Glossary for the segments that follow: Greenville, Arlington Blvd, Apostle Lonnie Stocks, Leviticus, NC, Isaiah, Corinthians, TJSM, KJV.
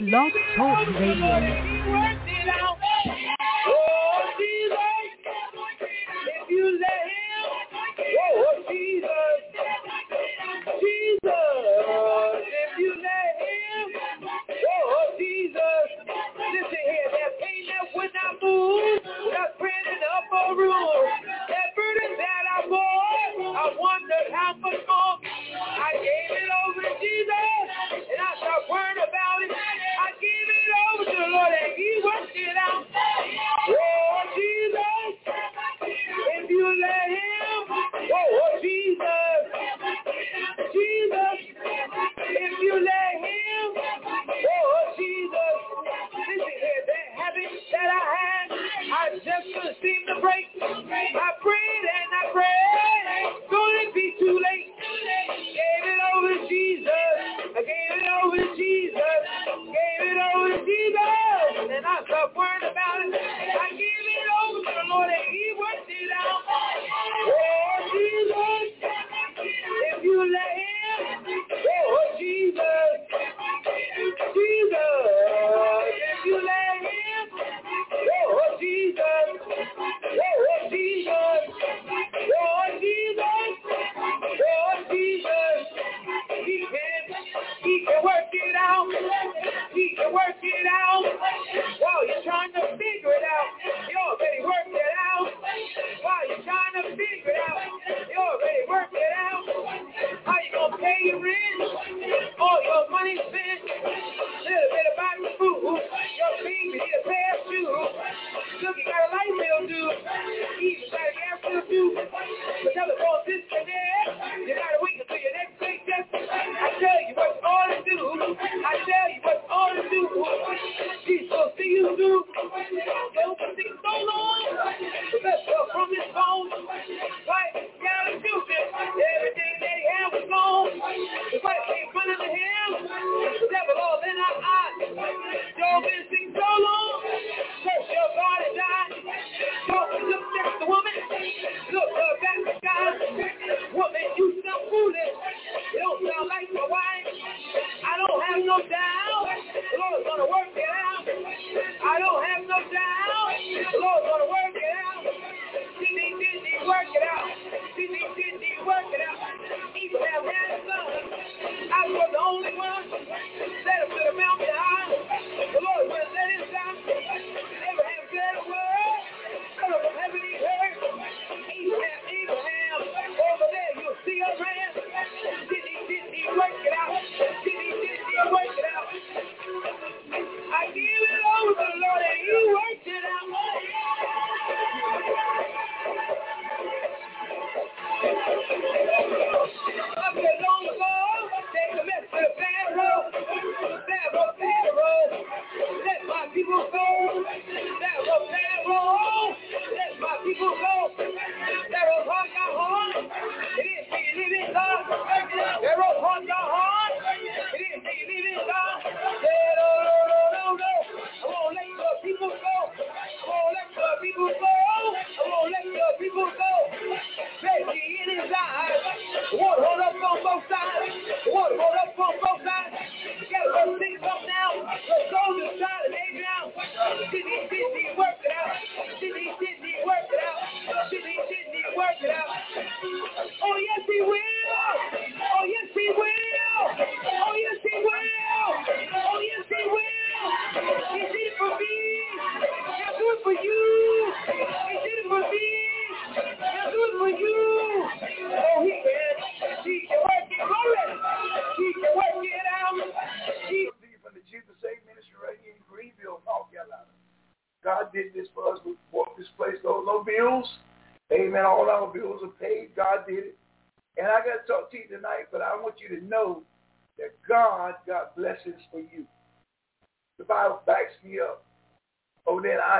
Blog Talk Radio.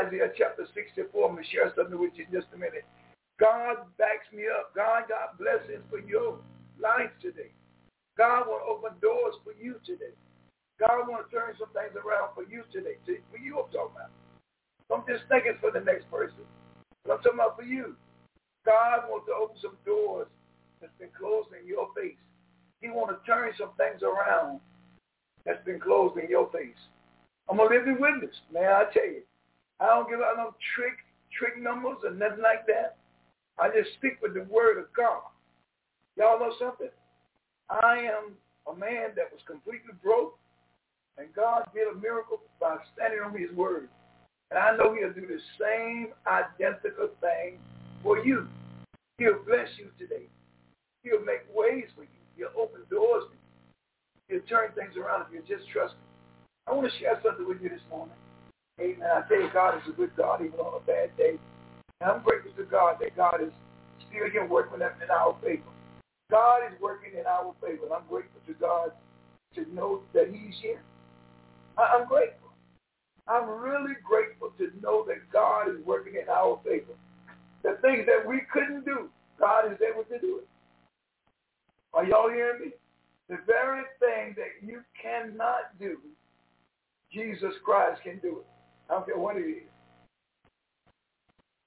Isaiah chapter 64, I'm going to share something with you in just a minute. God backs me up. God got blessings for your life today. God will open doors for you today. God want to turn some things around for you today. For you, I'm talking about. I'm just thinking for the next person. But I'm talking about for you. God wants to open some doors that's been closed in your face. He want to turn some things around that's been closed in your face. I'm a living witness, man. I tell you, I don't give out no trick numbers or nothing like that. I just speak with the word of God. Y'all know something? I am a man that was completely broke, and God did a miracle by standing on his word. And I know he'll do the same identical thing for you. He'll bless you today. He'll make ways for you. He'll open doors for you. He'll turn things around if you just trust him. I want to share something with you this morning. Amen. I tell you, God is a good God even on a bad day. And I'm grateful to God that God is still here working in our favor. God is working in our favor. And I'm grateful to God to know that he's here. I'm grateful. I'm really grateful to know that God is working in our favor. The things that we couldn't do, God is able to do it. Are y'all hearing me? The very thing that you cannot do, Jesus Christ can do it. I don't care what it is.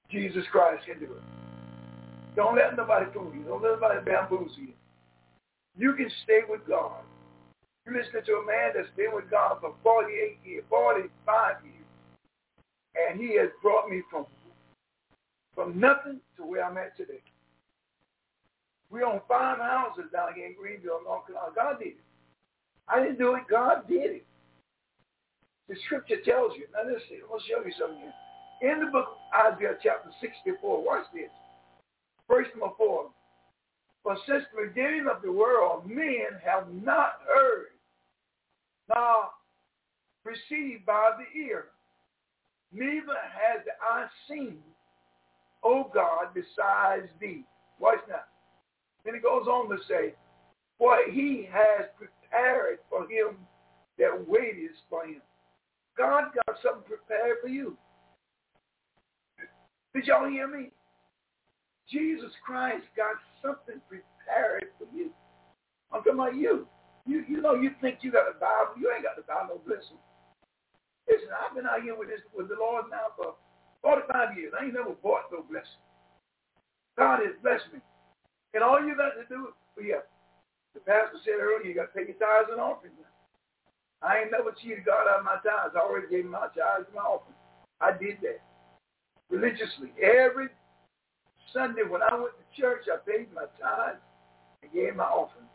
Jesus Christ can do it. Don't let nobody fool you. Don't let nobody bamboozle you. You can stay with God. You listen to a man that's been with God for 48 years, 45 years, and he has brought me from nothing to where I'm at today. We own 5 houses down here in Greenville, North Carolina. God did it. I didn't do it. God did it. The scripture tells you. Now listen, I'm going to show you something here. In the book of Isaiah chapter 64, watch this. Verse number 4. For since the beginning of the world, men have not heard, nor received by the ear, neither has the eye seen, O God, besides thee. Watch now. Then it goes on to say, for he has prepared for him that waiteth for him. God got something prepared for you. Did y'all hear me? Jesus Christ got something prepared for you. I'm talking about you. You know you think you got a Bible. You ain't got the Bible, no blessing. Listen, I've been out here with the Lord now for 45 years. I ain't never bought no blessing. God has blessed me. And all you got to do is, the pastor said earlier, you got to take your tithes and offerings. I ain't never cheated God out of my tithes. I already gave my tithes and my offerings. I did that religiously. Every Sunday when I went to church, I paid my tithes and gave my offering.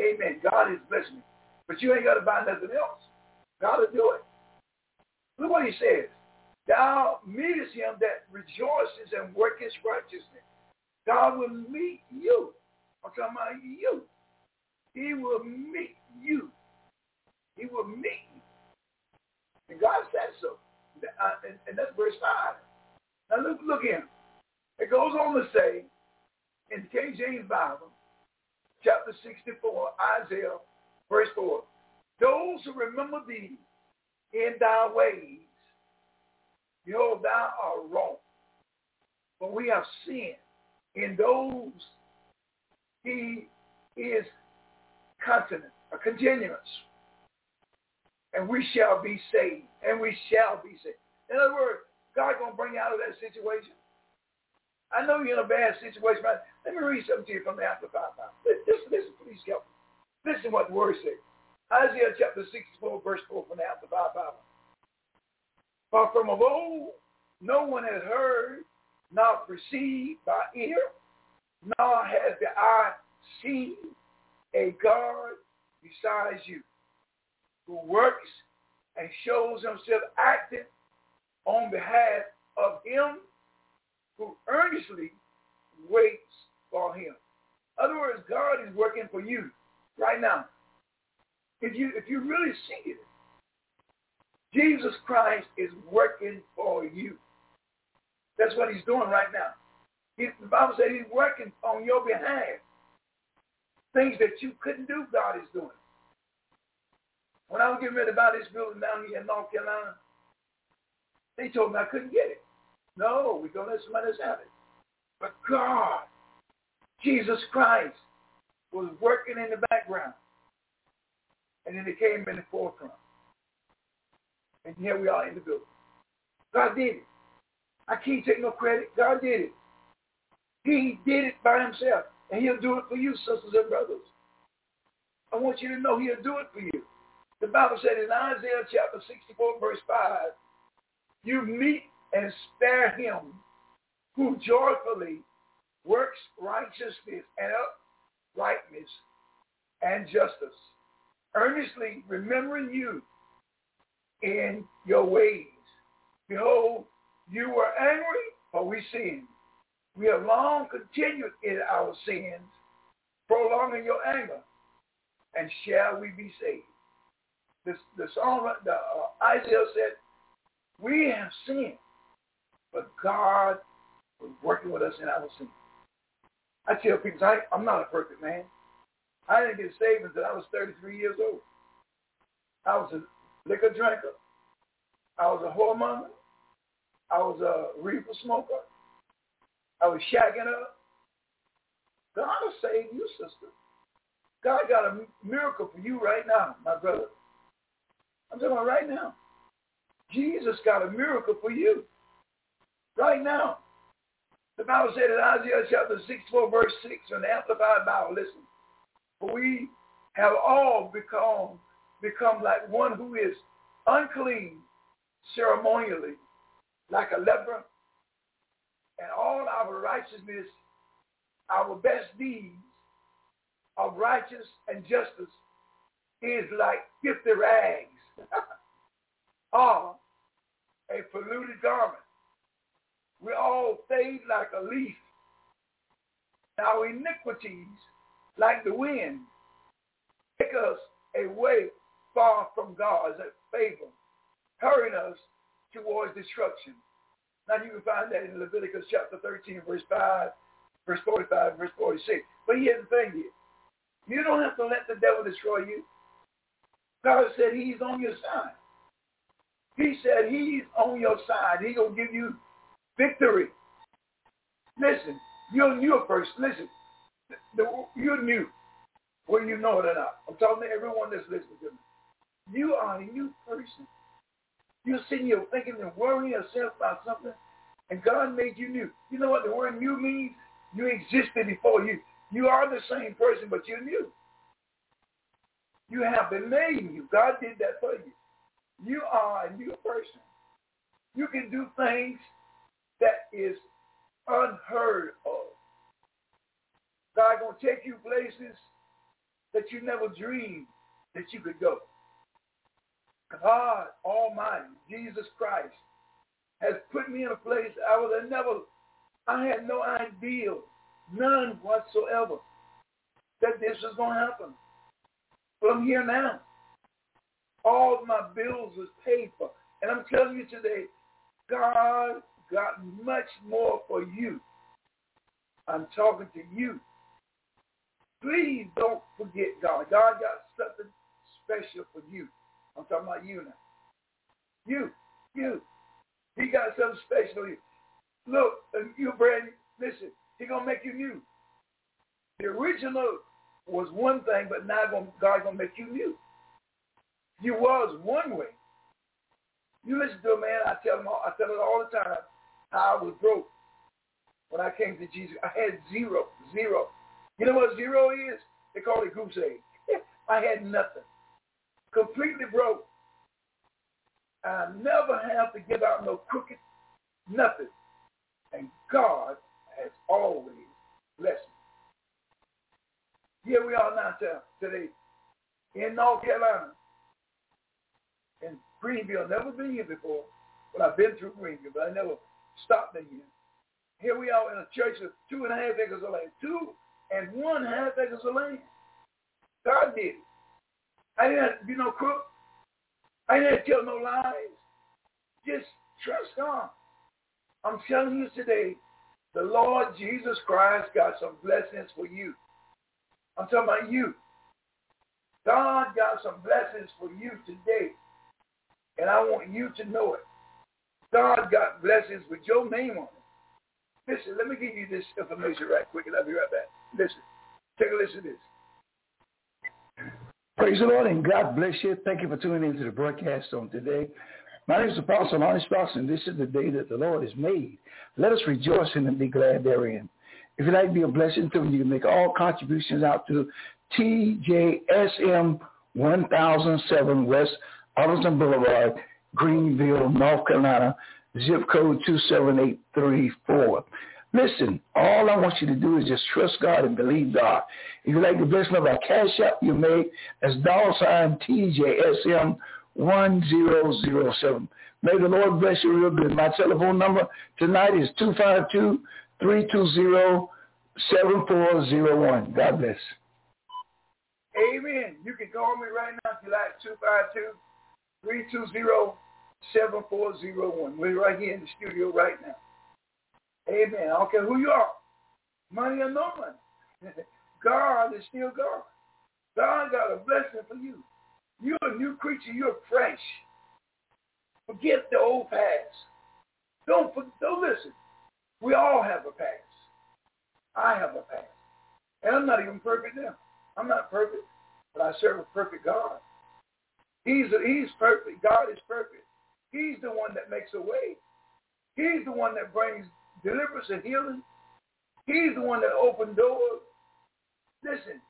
Amen. God is blessing me. But you ain't got to buy nothing else. God will do it. Look what he says. Thou meetest him that rejoices and worketh righteousness. God will meet you. I'm talking about you. He will meet you. He will meet you. And God said so. And that's verse 5. Now look here. It goes on to say, in the KJV Bible, chapter 64, Isaiah, verse 4, those who remember thee in thy ways, behold, thou art wrong. For we have sinned. In those, he is continent, a continuance. And we shall be saved. And we shall be saved. In other words, God going to bring you out of that situation. I know you're in a bad situation, but let me read something to you from the Amplified Bible. Listen, please help me. Listen what the word says. Isaiah chapter 64, verse 4 from the Amplified Bible. For from of old, no one has heard, not perceived by ear, nor has the eye seen a God besides you, who works and shows himself active on behalf of him who earnestly waits for him. In other words, God is working for you right now. If you really see it, Jesus Christ is working for you. That's what he's doing right now. The Bible says he's working on your behalf. Things that you couldn't do, God is doing. When I was getting ready to buy this building down here in North Carolina, they told me I couldn't get it. No, we're going to let somebody else have it. But God, Jesus Christ, was working in the background. And then it came in the forefront. And here we are in the building. God did it. I can't take no credit. God did it. He did it by himself. And he'll do it for you, sisters and brothers. I want you to know he'll do it for you. The Bible said in Isaiah chapter 64, verse 5, you meet and spare him who joyfully works righteousness and uprightness and justice, earnestly remembering you in your ways. Behold, you were angry, for we sinned. We have long continued in our sins, prolonging your anger, and shall we be saved? The song, Isaiah said, we have sinned, but God was working with us in our sin. I tell people, I'm not a perfect man. I didn't get saved until I was 33 years old. I was a liquor drinker. I was a whoremonger. I was a reefer smoker. I was shacking up. God will save you, sister. God got a miracle for you right now, my brother. I'm talking about right now. Jesus got a miracle for you right now. The Bible said in Isaiah chapter 64, verse 6, in the Amplified Bible, listen, for we have all become like one who is unclean ceremonially, like a leper, and all our righteousness, our best deeds of righteousness and justice is like 50 rags or a polluted garment. We all fade like a leaf. Our iniquities, like the wind, take us away far from God's favor, hurrying us towards destruction. Now you can find that in Leviticus chapter 13, verse 5, verse 45, verse 46. But here's the thing here. You don't have to let the devil destroy you. God said he's on your side. He said he's on your side. He's going to give you victory. Listen, you're a new person. Listen, you're new, whether you know it or not. I'm talking to everyone that's listening to me. You are a new person. You're sitting here thinking and worrying yourself about something, and God made you new. You know what the word new means? You existed before you. You are the same person, but you're new. You have been made new. God did that for you. You are a new person. You can do things that is unheard of. God going to take you places that you never dreamed that you could go. God Almighty, Jesus Christ, has put me in a place I had no idea, none whatsoever, that this was going to happen. But I'm here now. All my bills was paid for. And I'm telling you today, God got much more for you. I'm talking to you. Please don't forget God. God got something special for you. I'm talking about you now. You. He got something special for you. Look, you brand new. Listen, he's going to make you new. The original was one thing, but now God's going to make you new. You was one way. You listen to a man, I tell it all the time, how I was broke when I came to Jesus. I had zero. You know what zero is? They call it goose egg. I had nothing. Completely broke. I never have to give out no crooked, nothing. And God has always blessed me. Here we are now today in North Carolina. In Greenville, I've never been here before, but I've been through Greenville, but I never stopped in here. Here we are in a church of 2.5 acres of land. 2.5 acres of land. God did it. I didn't have to be no crook. I didn't have to tell no lies. Just trust God. I'm telling you today, the Lord Jesus Christ got some blessings for you. I'm talking about you. God got some blessings for you today. And I want you to know it. God got blessings with your name on it. Listen, let me give you this information right quick, and I'll be right back. Listen. Take a listen to this. Praise the Lord, and God bless you. Thank you for tuning in to the broadcast on today. My name is Apostle Lonnie Stocks, and this is the day that the Lord has made. Let us rejoice in and be glad therein. If you'd like to be a blessing to me, you can make all contributions out to TJSM 1007 West Arlington Blvd, Greenville, North Carolina, zip code 27834. Listen, all I want you to do is just trust God and believe God. If you'd like to bless me by Cash App, you may. That's $ TJSM 1007. May the Lord bless you real good. My telephone number tonight is 252-320-7401. God bless. Amen. You can call me right now if you like, 252-320-7401. We're right here in the studio right now. Amen. I don't care who you are, money or no money. God is still God. God got a blessing for you. You're a new creature. You're fresh. Forget the old past. Don't listen. We all have a past. I have a past. And I'm not even perfect now. I'm not perfect, but I serve a perfect God. He's perfect. God is perfect. He's the one that makes a way. He's the one that brings deliverance and healing. He's the one that opened doors. Listen,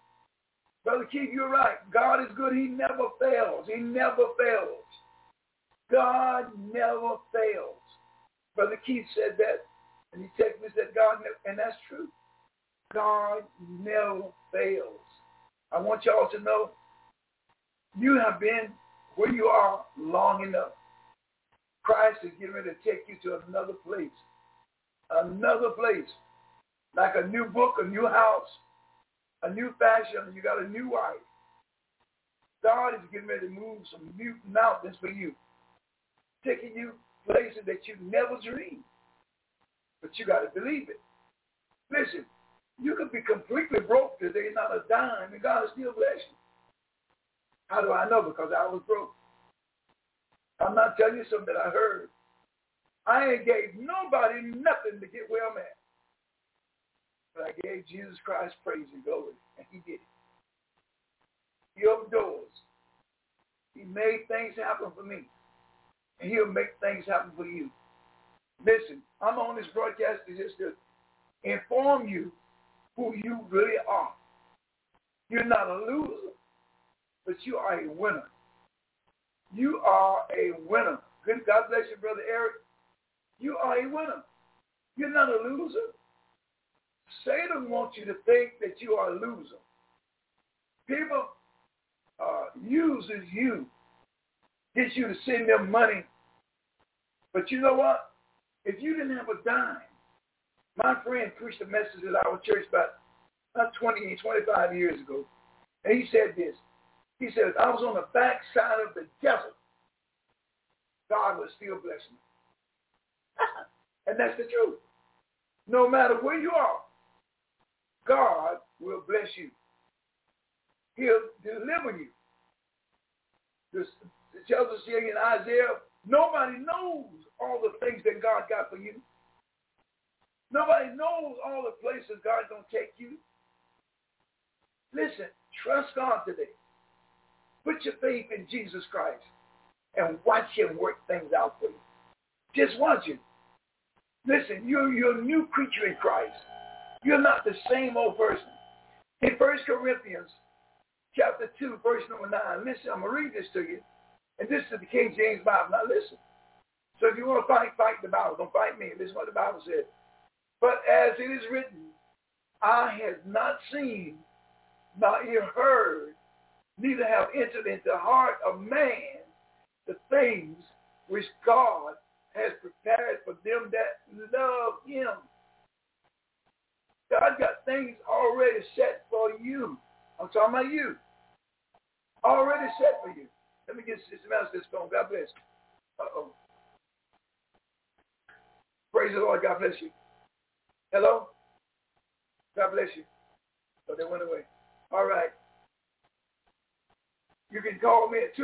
Brother Keith, you're right. God is good. He never fails. He never fails. God never fails. Brother Keith said that, and he texted me and said, God never, and that's true. God never fails. I want y'all to know you have been where you are long enough. Christ is getting ready to take you to another place. Another place, like a new book, a new house, a new fashion. You got a new wife. God is getting ready to move some new mountains for you, taking you places that you never dreamed. But you got to believe it. Listen, you could be completely broke today, not a dime, and God is still bless you. How do I know? Because I was broke. I'm not telling you something that I heard. I ain't gave nobody nothing to get where I'm at. But I gave Jesus Christ praise and glory, and he did it. He opened doors. He made things happen for me, and he'll make things happen for you. Listen, I'm on this broadcast just to inform you who you really are. You're not a loser, but you are a winner. You are a winner. Good God bless you, Brother Eric. You are a winner. You're not a loser. Satan wants you to think that you are a loser. People uses you, gets you to send them money. But you know what? If you didn't have a dime, my friend preached a message at our church about 20, 25 years ago, and he said this. He said, I was on the backside of the desert. God was still blessing me. And that's the truth. No matter where you are, God will bless you. He'll deliver you. It tells us here in Isaiah, nobody knows all the things that God got for you. Nobody knows all the places God's going to take you. Listen, trust God today. Put your faith in Jesus Christ and watch him work things out for you. Just watch him. Listen, you're a new creature in Christ. You're not the same old person. In 1 Corinthians chapter 2, verse number 9, listen, I'm going to read this to you. And this is the King James Bible. Now listen. So if you want to fight the Bible. Don't fight me. This is what the Bible said. But as it is written, I have not seen, not yet heard, neither have entered into the heart of man the things which God has prepared for them that love him. God got things already set for you. I'm talking about you. Already set for you. Let me get Sister Mouse this phone. God bless you. Uh-oh. Praise the Lord. God bless you. Hello? God bless you. Oh, they went away. All right. You can call me at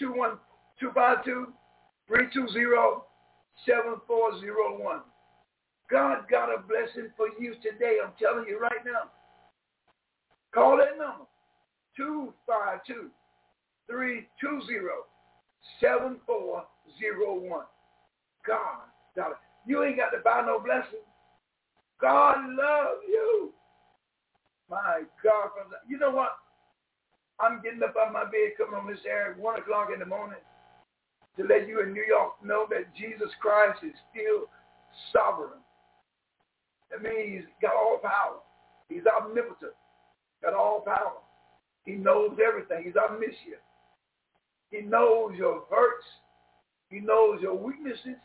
252-320-7401. God got a blessing for you today. I'm telling you right now. Call that number, 252-320-7401. God, you ain't got to buy no blessing. God loves you. My God. You know what? I'm getting up out of my bed coming on this air at 1 o'clock in the morning to let you in New York know that Jesus Christ is still sovereign. That means he's got all power. He's omnipotent. Got all power. He knows everything. He's omniscient. He knows your hurts. He knows your weaknesses.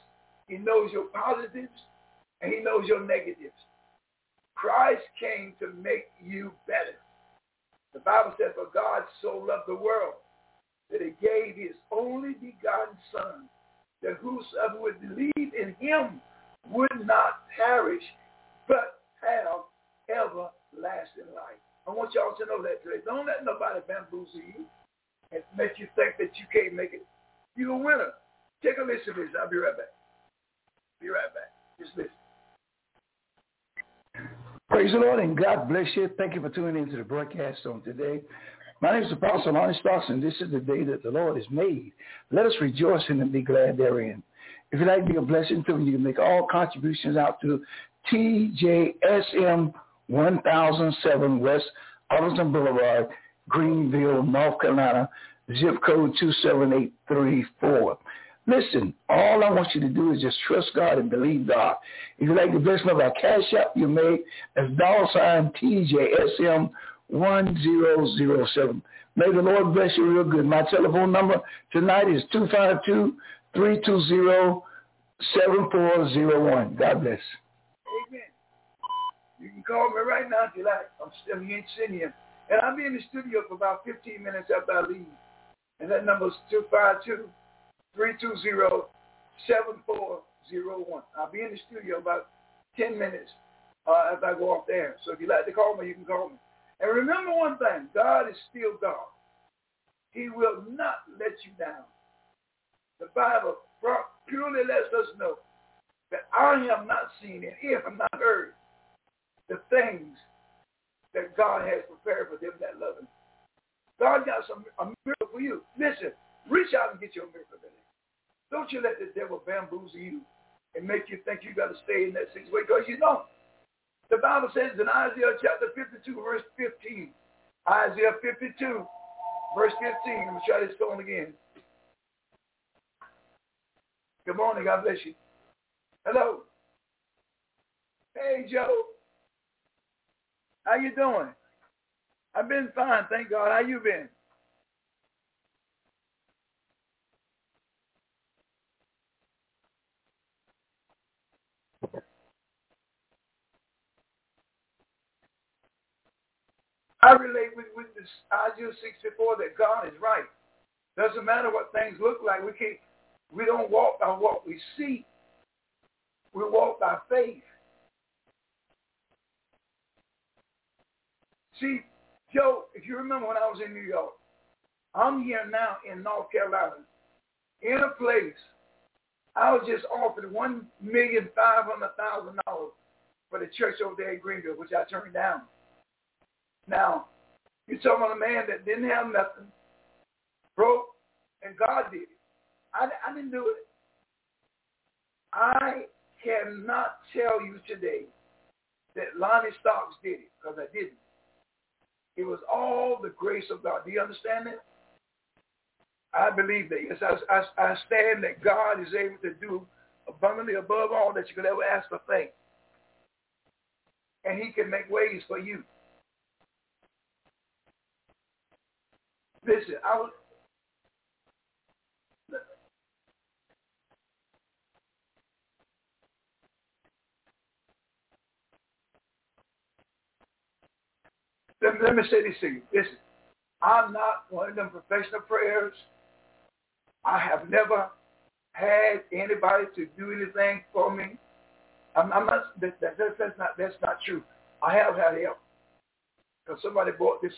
He knows your positives. And he knows your negatives. Christ came to make you better. The Bible says, for God so loved the world that he gave his only begotten son, that whosoever would believe in him would not perish, but have everlasting life. I want y'all to know that today. Don't let nobody bamboozle you and make you think that you can't make it. You're a winner. Take a listen to this. I'll be right back. Be right back. Just listen. Praise the Lord and God bless you. Thank you for tuning into the broadcast on today. My name is Apostle Lonnie Stocks, and this is the day that the Lord has made. Let us rejoice in and be glad therein. If you'd like to be a blessing to me, you can make all contributions out to TJSM 1007 West Arlington Blvd, Greenville, North Carolina, zip code 27834. Listen, all I want you to do is just trust God and believe God. If you like the blessing of our cash app, you may as $ TJSM 1007. May the Lord bless you real good. My telephone number tonight is 252-320-7401. God bless. Amen. You can call me right now if you like. I'm still here sitting here. And I'll be in the studio for about 15 minutes after I leave. And that number is 252-320-7401. I'll be in the studio about 10 minutes after I go off there. So if you like to call me, you can call me. And remember one thing, God is still God. He will not let you down. The Bible purely lets us know that I have not seen and ear have not heard the things that God has prepared for them that love him. God got a miracle for you. Listen, reach out and get your miracle today. Don't you let the devil bamboozle you and make you think you got to stay in that situation, because you don't. The Bible says in Isaiah chapter 52, verse 15. Isaiah 52, verse 15. Let me try this phone again. Good morning. God bless you. Hello. Hey, Joe. How you doing? I've been fine, thank God. How you been? I relate with this Isaiah 64 that God is right. Doesn't matter what things look like. We don't walk by what we see. We walk by faith. See, Joe, if you remember when I was in New York, I'm here now in North Carolina, in a place I was just offered $1,500,000 for the church over there in Greenville, which I turned down. Now, you're talking about a man that didn't have nothing, broke, and God did it. I didn't do it. I cannot tell you today that Lonnie Stocks did it, because I didn't. It was all the grace of God. Do you understand that? I believe that. Yes, I stand that God is able to do abundantly above all that you could ever ask or think. And he can make ways for you. Listen, let me say this to you. Listen, I'm not one of them professional prayers. I have never had anybody to do anything for me. That's not true. I have had help. Because somebody bought this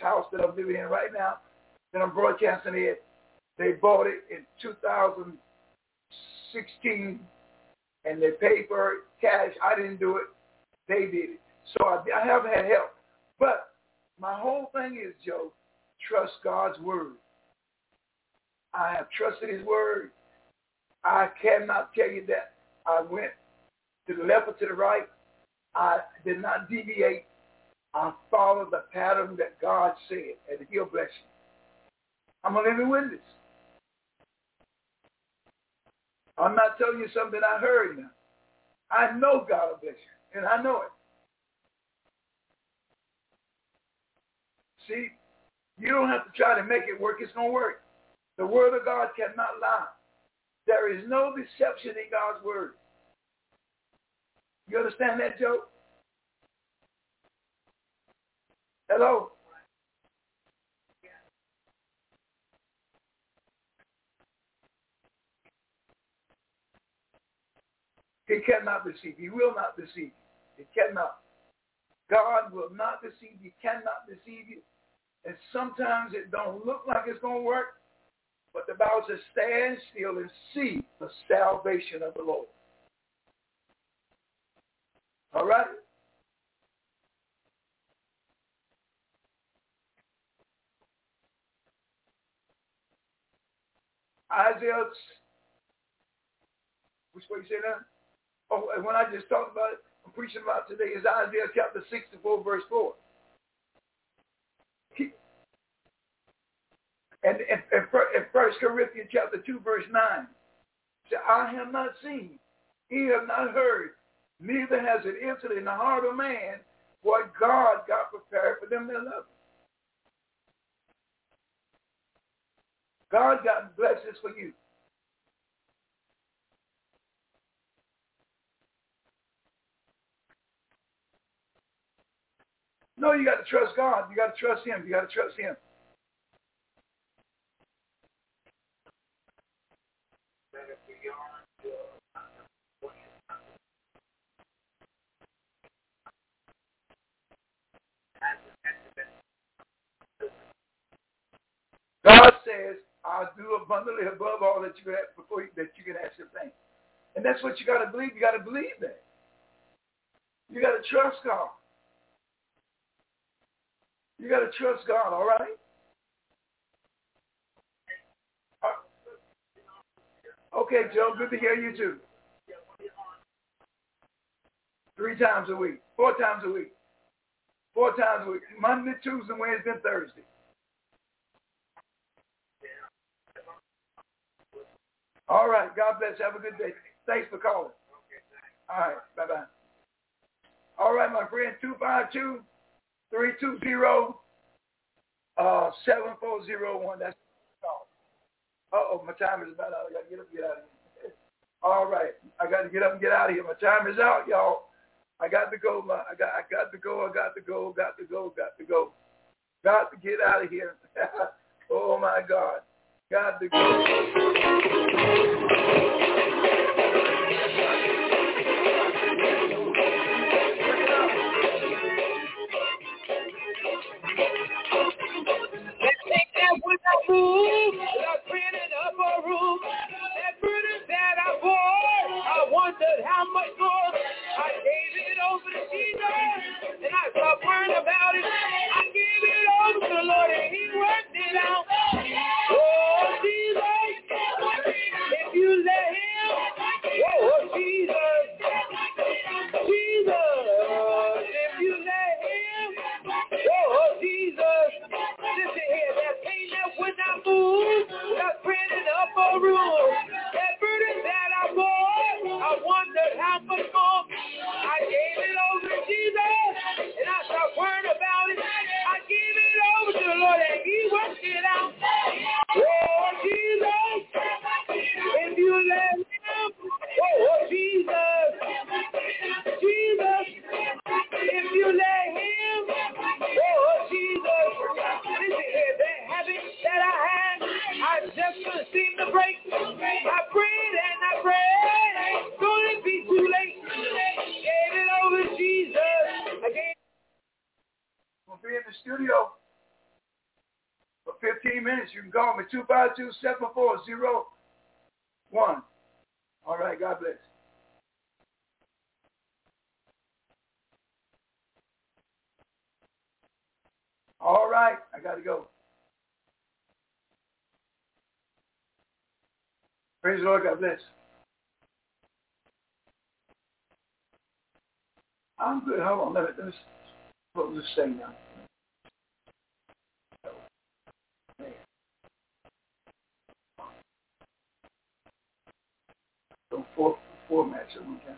house that I'm living in right now, that I'm broadcasting it. They bought it in 2016, and they paid for it, cash. I didn't do it. They did it. So I have had help. But my whole thing is, Joe, trust God's word. I have trusted his word. I cannot tell you that I went to the left or to the right. I did not deviate I'll follow the pattern that God said, and he'll bless you. I'm a living witness. I'm not telling you something I heard now. I know God will bless you, and I know it. See, you don't have to try to make it work. It's going to work. The word of God cannot lie. There is no deception in God's word. You understand that, Joe? Hello? He cannot deceive. He will not deceive you. He cannot. God will not deceive you. He cannot deceive you. And sometimes it don't look like it's going to work, but the Bible says, stand still and see the salvation of the Lord. All right? Isaiah, which way you say that? Oh, and when I just talked about it, I'm preaching about today, is Isaiah chapter 64, verse 4. And in 1 Corinthians chapter 2, verse 9, says, I have not seen, ye have not heard, neither has it entered in the heart of man what God got prepared for them that love him. God got blessings for you. No, you got to trust God. You got to trust him. You got to trust him. God says, I'll do abundantly above all that you can have before you, that you can ask your thing. And that's what you got to believe. You got to believe that. You got to trust God. You got to trust God, all right? Okay, Joe, good to hear you too. 3 times a week. 4 times a week. 4 times a week. Monday, Tuesday, Wednesday, and Thursday. All right. God bless you. Have a good day. Thanks for calling. All right. Bye-bye. All right, my friend. 252-320-7401. That's the call. Uh-oh, my time is about out. I got to get up and get out of here. All right. I got to get up and get out of here. My time is out, y'all. I got to go. I got to go. Got to get out of here. Oh, my God. Got to go. With a move, like printing up a room, that burden that I bore, I wondered how much more, I gave it over to Jesus, and I stopped worrying about it, I gave it over to the Lord, and he worked it out, oh Jesus, if you let him, oh Jesus, Jesus, if you let him, oh Jesus, listen here, that pain that would not move, that printed up a room, that burden that I bore, I wondered how much more, I gave it over to Jesus, and I stopped worrying about it, I gave it over to the Lord, and he worked it out, oh Jesus, if you let him, oh Jesus, Jesus, if you let him, oh Jesus, listen here, that habit that I had, I just couldn't seem to break. I prayed and I prayed, could it be too late? Gave it over to Jesus again. We'll be in the studio for 15 minutes. You can call me 252-7401. All right, God bless. All right, I got to go. Praise the Lord, God bless. I'm good. Hold on, let me supposed to say nothing. So four formats at one time.